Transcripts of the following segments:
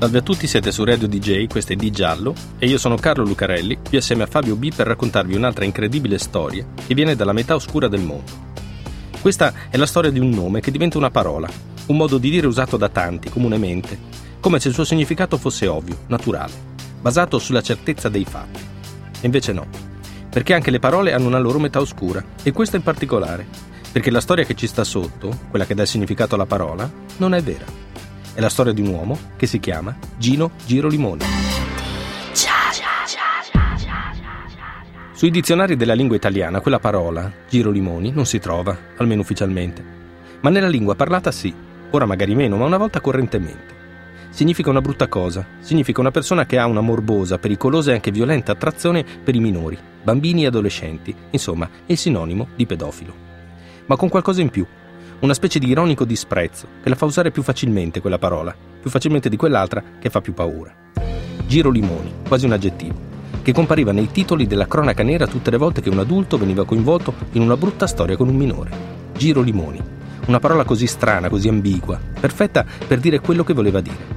Salve a tutti, siete su Radio DJ, questo è Di Giallo e io sono Carlo Lucarelli, qui assieme a Fabio B per raccontarvi un'altra incredibile storia che viene dalla metà oscura del mondo. Questa è la storia di un nome che diventa una parola, un modo di dire usato da tanti comunemente, come se il suo significato fosse ovvio, naturale, basato sulla certezza dei fatti. E invece no. Perché anche le parole hanno una loro metà oscura, e questa in particolare, perché la storia che ci sta sotto, quella che dà il significato alla parola, non è vera. È la storia di un uomo che si chiama Gino Girolimoni. Sui dizionari della lingua italiana quella parola, Girolimoni, non si trova, almeno ufficialmente. Ma nella lingua parlata sì, ora magari meno, ma una volta correntemente. Significa una brutta cosa, significa una persona che ha una morbosa, pericolosa e anche violenta attrazione per i minori, bambini e adolescenti, insomma, è il sinonimo di pedofilo. Ma con qualcosa in più, una specie di ironico disprezzo che la fa usare più facilmente quella parola, più facilmente di quell'altra che fa più paura. Girolimoni, quasi un aggettivo, che compariva nei titoli della cronaca nera tutte le volte che un adulto veniva coinvolto in una brutta storia con un minore. Girolimoni. Una parola così strana, così ambigua, perfetta per dire quello che voleva dire.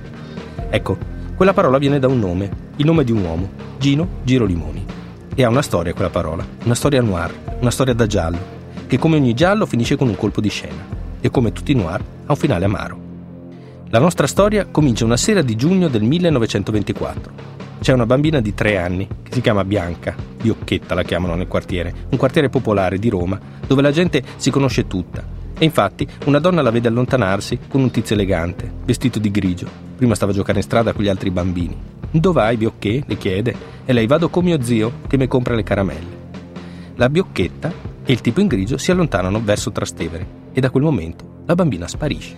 Ecco, quella parola viene da un nome, il nome di un uomo, Gino Girolimoni. E ha una storia quella parola, una storia noir, una storia da giallo, che come ogni giallo finisce con un colpo di scena e come tutti i noir ha un finale amaro. La nostra storia comincia una sera di giugno del 1924. C'è una bambina di 3 anni che si chiama Bianca, Biocchetta la chiamano nel quartiere, un quartiere popolare di Roma dove la gente si conosce tutta. E infatti una donna la vede allontanarsi con un tizio elegante, vestito di grigio. Prima stava a giocare in strada con gli altri bambini. «Dov'hai, Biocchè?» le chiede, e lei «Vado con mio zio che mi compra le caramelle». La Biocchetta e il tipo in grigio si allontanano verso Trastevere e da quel momento la bambina sparisce.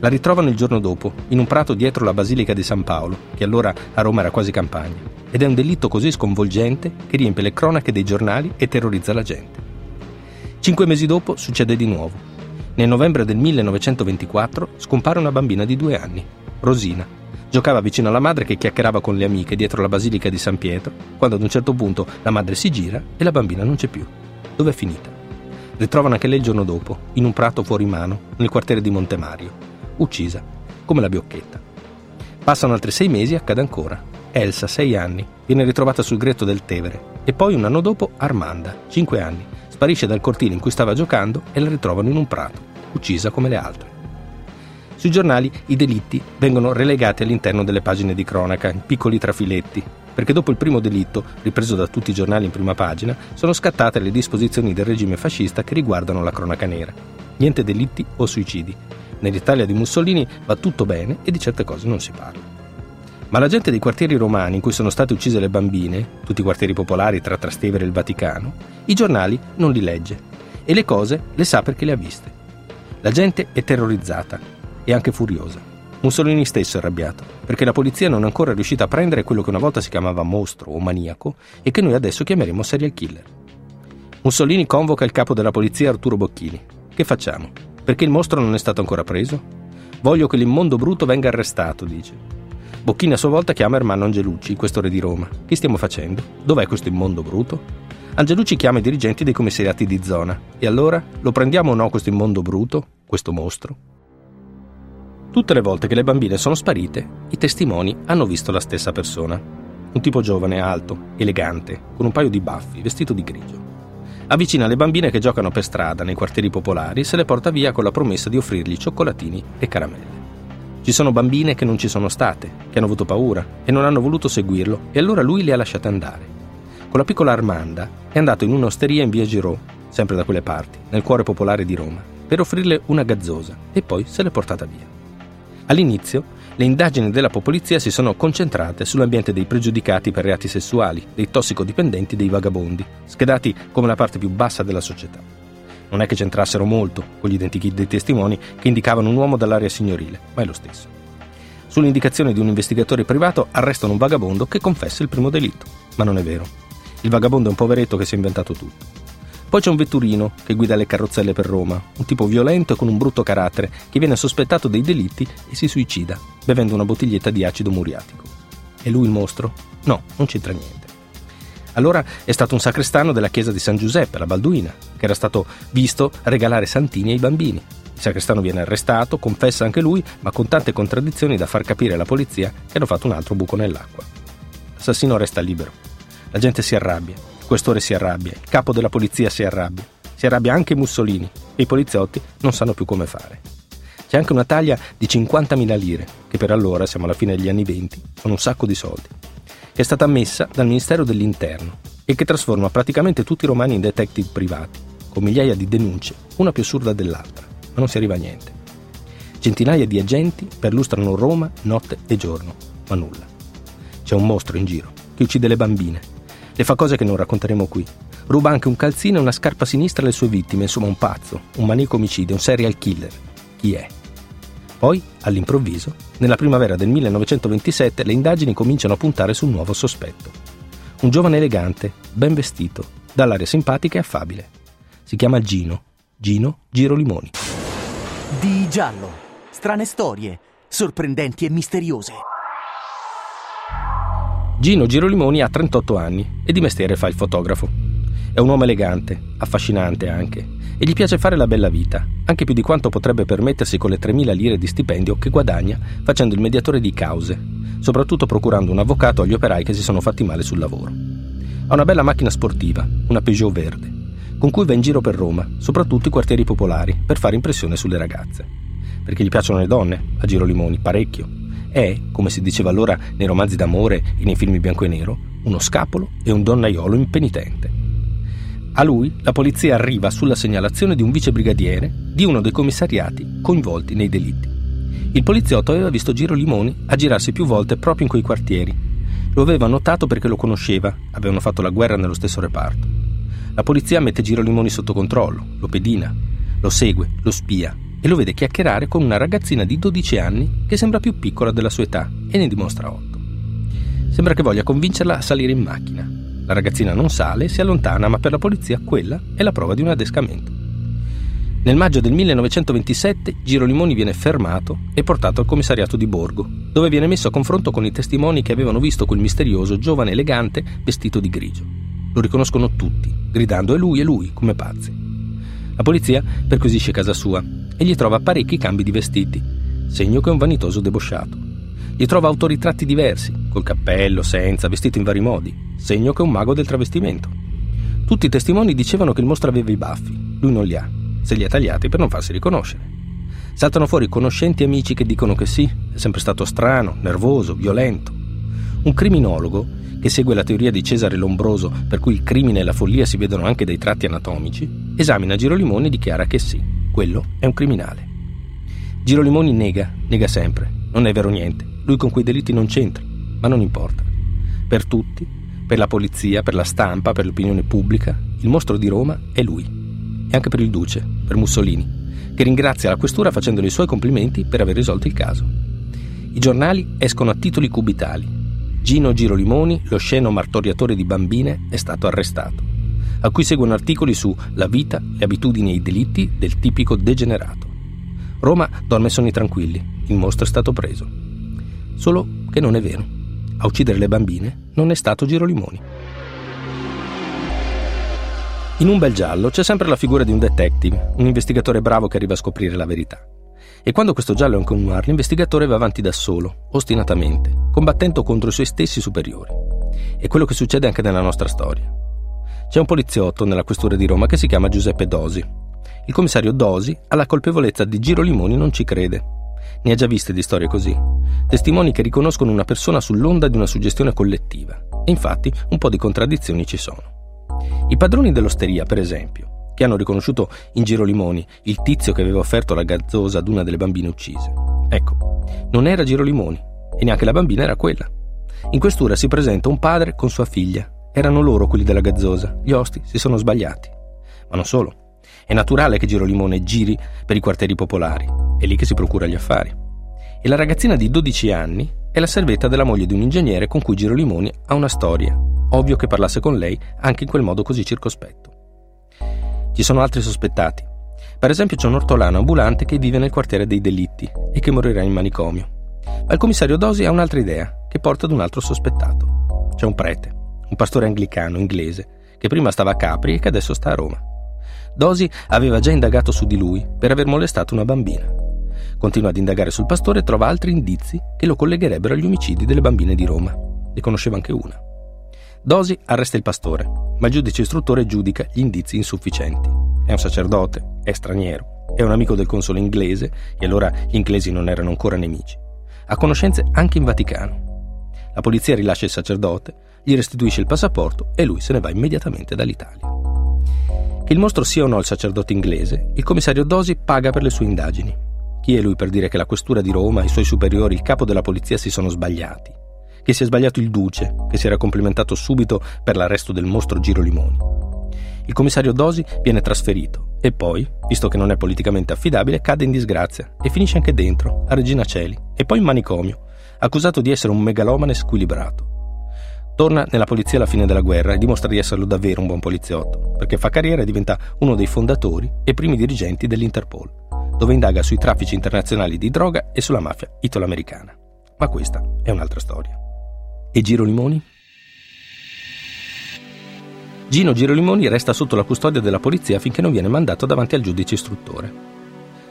La ritrovano il giorno dopo, in un prato dietro la Basilica di San Paolo, che allora a Roma era quasi campagna, ed è un delitto così sconvolgente che riempie le cronache dei giornali e terrorizza la gente. 5 mesi dopo succede di nuovo. Nel novembre del 1924 scompare una bambina di 2 anni, Rosina. Giocava vicino alla madre che chiacchierava con le amiche dietro la Basilica di San Pietro, quando ad un certo punto la madre si gira e la bambina non c'è più. Dov'è finita? Ritrovano anche lei il giorno dopo, in un prato fuori mano, nel quartiere di Montemario. Uccisa, come la Biocchetta. Passano altri 6 mesi e accade ancora. Elsa, 6 anni, viene ritrovata sul gretto del Tevere. E poi un anno dopo Armanda, 5 anni, sparisce dal cortile in cui stava giocando e la ritrovano in un prato, uccisa come le altre. Sui giornali i delitti vengono relegati all'interno delle pagine di cronaca, in piccoli trafiletti, perché dopo il primo delitto, ripreso da tutti i giornali in prima pagina, sono scattate le disposizioni del regime fascista che riguardano la cronaca nera. Niente delitti o suicidi. Nell'Italia di Mussolini va tutto bene e di certe cose non si parla. Ma la gente dei quartieri romani in cui sono state uccise le bambine, tutti i quartieri popolari tra Trastevere e il Vaticano, i giornali non li legge e le cose le sa perché le ha viste. La gente è terrorizzata e anche furiosa. Mussolini stesso è arrabbiato perché la polizia non è ancora riuscita a prendere quello che una volta si chiamava mostro o maniaco e che noi adesso chiameremo serial killer. Mussolini convoca il capo della polizia Arturo Bocchini. Che facciamo? Perché il mostro non è stato ancora preso? Voglio che l'immondo bruto venga arrestato, dice. Bocchini a sua volta chiama Ermanno Angelucci, questore di Roma. Che stiamo facendo? Dov'è questo immondo bruto? Angelucci chiama i dirigenti dei commissariati di zona. E allora, lo prendiamo o no questo immondo bruto, questo mostro? Tutte le volte che le bambine sono sparite, i testimoni hanno visto la stessa persona. Un tipo giovane, alto, elegante, con un paio di baffi, vestito di grigio. Avvicina le bambine che giocano per strada nei quartieri popolari e se le porta via con la promessa di offrirgli cioccolatini e caramelle. Ci sono bambine che non ci sono state, che hanno avuto paura e non hanno voluto seguirlo e allora lui le ha lasciate andare. Con la piccola Armanda è andato in un'osteria in via Giraud, sempre da quelle parti, nel cuore popolare di Roma, per offrirle una gazzosa e poi se l'è portata via. All'inizio le indagini della polizia si sono concentrate sull'ambiente dei pregiudicati per reati sessuali, dei tossicodipendenti, dei vagabondi, schedati come la parte più bassa della società. Non è che c'entrassero molto con gli identikit dei testimoni che indicavano un uomo dall'aria signorile, ma è lo stesso. Sull'indicazione di un investigatore privato arrestano un vagabondo che confessa il primo delitto, ma non è vero. Il vagabondo è un poveretto che si è inventato tutto. Poi c'è un vetturino che guida le carrozzelle per Roma, un tipo violento e con un brutto carattere, che viene sospettato dei delitti e si suicida, bevendo una bottiglietta di acido muriatico. E lui il mostro? No, non c'entra niente. Allora è stato un sacrestano della chiesa di San Giuseppe, alla Balduina, che era stato visto regalare santini ai bambini. Il sacrestano viene arrestato, confessa anche lui, ma con tante contraddizioni da far capire alla polizia che hanno fatto un altro buco nell'acqua. L'assassino resta libero. La gente si arrabbia, il questore si arrabbia, il capo della polizia si arrabbia anche Mussolini e i poliziotti non sanno più come fare. C'è anche una taglia di 50.000 lire, che per allora, siamo alla fine degli anni 20, sono un sacco di soldi, che è stata ammessa dal Ministero dell'Interno e che trasforma praticamente tutti i romani in detective privati, con migliaia di denunce, una più assurda dell'altra, ma non si arriva a niente. Centinaia di agenti perlustrano Roma notte e giorno, ma nulla. C'è un mostro in giro, che uccide le bambine, le fa cose che non racconteremo qui, ruba anche un calzino e una scarpa sinistra alle sue vittime, insomma un pazzo, un maniaco omicida, un serial killer. Chi è? Poi, all'improvviso, nella primavera del 1927 le indagini cominciano a puntare su un nuovo sospetto. Un giovane elegante, ben vestito, dall'aria simpatica e affabile. Si chiama Gino Girolimoni. Di giallo, strane storie, sorprendenti e misteriose. Gino Girolimoni ha 38 anni e di mestiere fa il fotografo. È un uomo elegante, affascinante anche, e gli piace fare la bella vita, anche più di quanto potrebbe permettersi con le 3.000 lire di stipendio che guadagna facendo il mediatore di cause, soprattutto procurando un avvocato agli operai che si sono fatti male sul lavoro. Ha una bella macchina sportiva, una Peugeot verde, con cui va in giro per Roma, soprattutto i quartieri popolari, per fare impressione sulle ragazze. Perché gli piacciono le donne, a Girolimoni, parecchio. È, come si diceva allora nei romanzi d'amore e nei film bianco e nero, uno scapolo e un donnaiolo impenitente. A lui la polizia arriva sulla segnalazione di un vicebrigadiere di uno dei commissariati coinvolti nei delitti. Il poliziotto aveva visto Girolimoni aggirarsi più volte proprio in quei quartieri. Lo aveva notato perché lo conosceva, avevano fatto la guerra nello stesso reparto. La polizia mette Girolimoni sotto controllo, lo pedina, lo segue, lo spia. E lo vede chiacchierare con una ragazzina di 12 anni che sembra più piccola della sua età e ne dimostra 8. Sembra che voglia convincerla a salire in macchina. La ragazzina non sale, si allontana, ma per la polizia quella è la prova di un adescamento. Nel maggio del 1927 Girolimoni viene fermato e portato al commissariato di Borgo, dove viene messo a confronto con i testimoni che avevano visto quel misterioso giovane elegante vestito di grigio. Lo riconoscono tutti, gridando è lui, come pazzi. La polizia perquisisce casa sua e gli trova parecchi cambi di vestiti, segno che è un vanitoso debosciato. Gli trova autoritratti diversi, col cappello, senza, vestito in vari modi, segno che è un mago del travestimento. Tutti i testimoni dicevano che il mostro aveva i baffi, lui non li ha, se li ha tagliati per non farsi riconoscere. Saltano fuori conoscenti e amici che dicono che sì, è sempre stato strano, nervoso, violento. Un criminologo, che segue la teoria di Cesare Lombroso, per cui il crimine e la follia si vedono anche dai tratti anatomici, esamina Girolimoni e dichiara che sì, quello è un criminale. Girolimoni nega sempre, non è vero niente, lui con quei delitti non c'entra, ma non importa. Per tutti, per la polizia, per la stampa, per l'opinione pubblica, il mostro di Roma è lui. E anche per il Duce, per Mussolini, che ringrazia la questura facendole i suoi complimenti per aver risolto il caso. I giornali escono a titoli cubitali. Gino Girolimoni, lo sceno martoriatore di bambine, è stato arrestato, a cui seguono articoli su la vita, le abitudini e i delitti del tipico degenerato. Roma dorme sonni tranquilli, il mostro è stato preso. Solo che non è vero, a uccidere le bambine non è stato Girolimoni. In un bel giallo c'è sempre la figura di un detective, un investigatore bravo che arriva a scoprire la verità. E quando questo giallo è un noir, l'investigatore va avanti da solo, ostinatamente, combattendo contro i suoi stessi superiori. È quello che succede anche nella nostra storia. C'è un poliziotto nella questura di Roma che si chiama Giuseppe Dosi. Il commissario Dosi alla colpevolezza di Girolimoni non ci crede. Ne ha già viste di storie così. Testimoni che riconoscono una persona sull'onda di una suggestione collettiva. E infatti un po' di contraddizioni ci sono. I padroni dell'osteria, per esempio, che hanno riconosciuto in Girolimoni il tizio che aveva offerto la gazzosa ad una delle bambine uccise. Ecco, non era Girolimoni e neanche la bambina era quella. In questura si presenta un padre con sua figlia. Erano loro quelli della gazzosa, gli osti si sono sbagliati. Ma non solo. È naturale che Girolimoni giri per i quartieri popolari, è lì che si procura gli affari. E la ragazzina di 12 anni è la servetta della moglie di un ingegnere con cui Girolimoni ha una storia. Ovvio che parlasse con lei anche in quel modo così circospetto. Ci sono altri sospettati. Per esempio c'è un ortolano ambulante che vive nel quartiere dei delitti e che morirà in manicomio. Ma il commissario Dosi ha un'altra idea che porta ad un altro sospettato. C'è un prete, un pastore anglicano inglese, che prima stava a Capri e che adesso sta a Roma. Dosi aveva già indagato su di lui per aver molestato una bambina. Continua ad indagare sul pastore e trova altri indizi che lo collegherebbero agli omicidi delle bambine di Roma. Ne conosceva anche una. Dosi arresta il pastore, ma il giudice istruttore giudica gli indizi insufficienti. È un sacerdote, è straniero, è un amico del console inglese, e allora gli inglesi non erano ancora nemici. Ha conoscenze anche in Vaticano. La polizia rilascia il sacerdote, gli restituisce il passaporto e lui se ne va immediatamente dall'Italia. Che il mostro sia o no il sacerdote inglese, il commissario Dosi paga per le sue indagini. Chi è lui per dire che la questura di Roma, i suoi superiori, il capo della polizia si sono sbagliati? Che si è sbagliato il duce, che si era complimentato subito per l'arresto del mostro Girolimoni. Il commissario Dosi viene trasferito e poi, visto che non è politicamente affidabile, cade in disgrazia e finisce anche dentro, a Regina Coeli, e poi in manicomio, accusato di essere un megalomane squilibrato. Torna nella polizia alla fine della guerra e dimostra di esserlo davvero un buon poliziotto, perché fa carriera e diventa uno dei fondatori e primi dirigenti dell'Interpol, dove indaga sui traffici internazionali di droga e sulla mafia italoamericana. Ma questa è un'altra storia. E Girolimoni? Gino Girolimoni resta sotto la custodia della polizia finché non viene mandato davanti al giudice istruttore,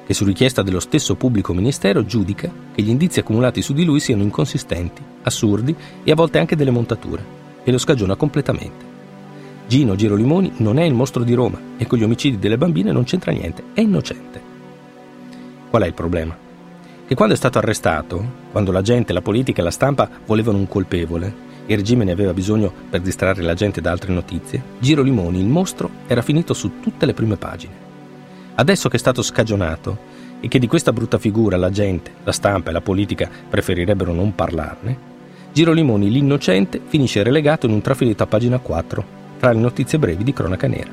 che su richiesta dello stesso pubblico ministero giudica che gli indizi accumulati su di lui siano inconsistenti, assurdi e a volte anche delle montature, e lo scagiona completamente. Gino Girolimoni non è il mostro di Roma e con gli omicidi delle bambine non c'entra niente, è innocente. Qual è il problema? Che quando è stato arrestato, quando la gente, la politica e la stampa volevano un colpevole, il regime ne aveva bisogno per distrarre la gente da altre notizie, Girolimoni, il mostro, era finito su tutte le prime pagine. Adesso che è stato scagionato e che di questa brutta figura la gente, la stampa e la politica preferirebbero non parlarne, Girolimoni l'innocente finisce relegato in un trafiletto a pagina 4 tra le notizie brevi di cronaca nera.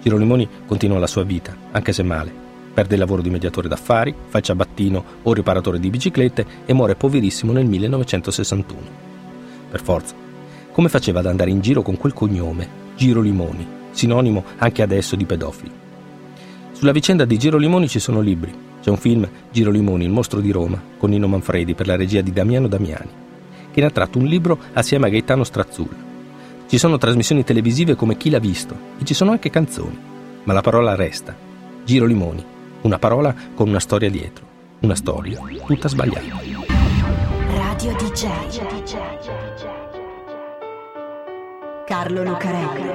Girolimoni continua la sua vita, anche se male, perde il lavoro di mediatore d'affari, fa il ciabattino o riparatore di biciclette e muore poverissimo nel 1961. Per forza, come faceva ad andare in giro con quel cognome, Girolimoni, sinonimo anche adesso di pedofili? Sulla vicenda di Girolimoni ci sono libri. C'è un film, Girolimoni, il mostro di Roma, con Nino Manfredi per la regia di Damiano Damiani, che ne ha tratto un libro assieme a Gaetano Strazzulla. Ci sono trasmissioni televisive come Chi l'ha visto e ci sono anche canzoni, ma la parola resta. Girolimoni, una parola con una storia dietro, una storia tutta sbagliata. Radio DJ. Carlo Lucarelli.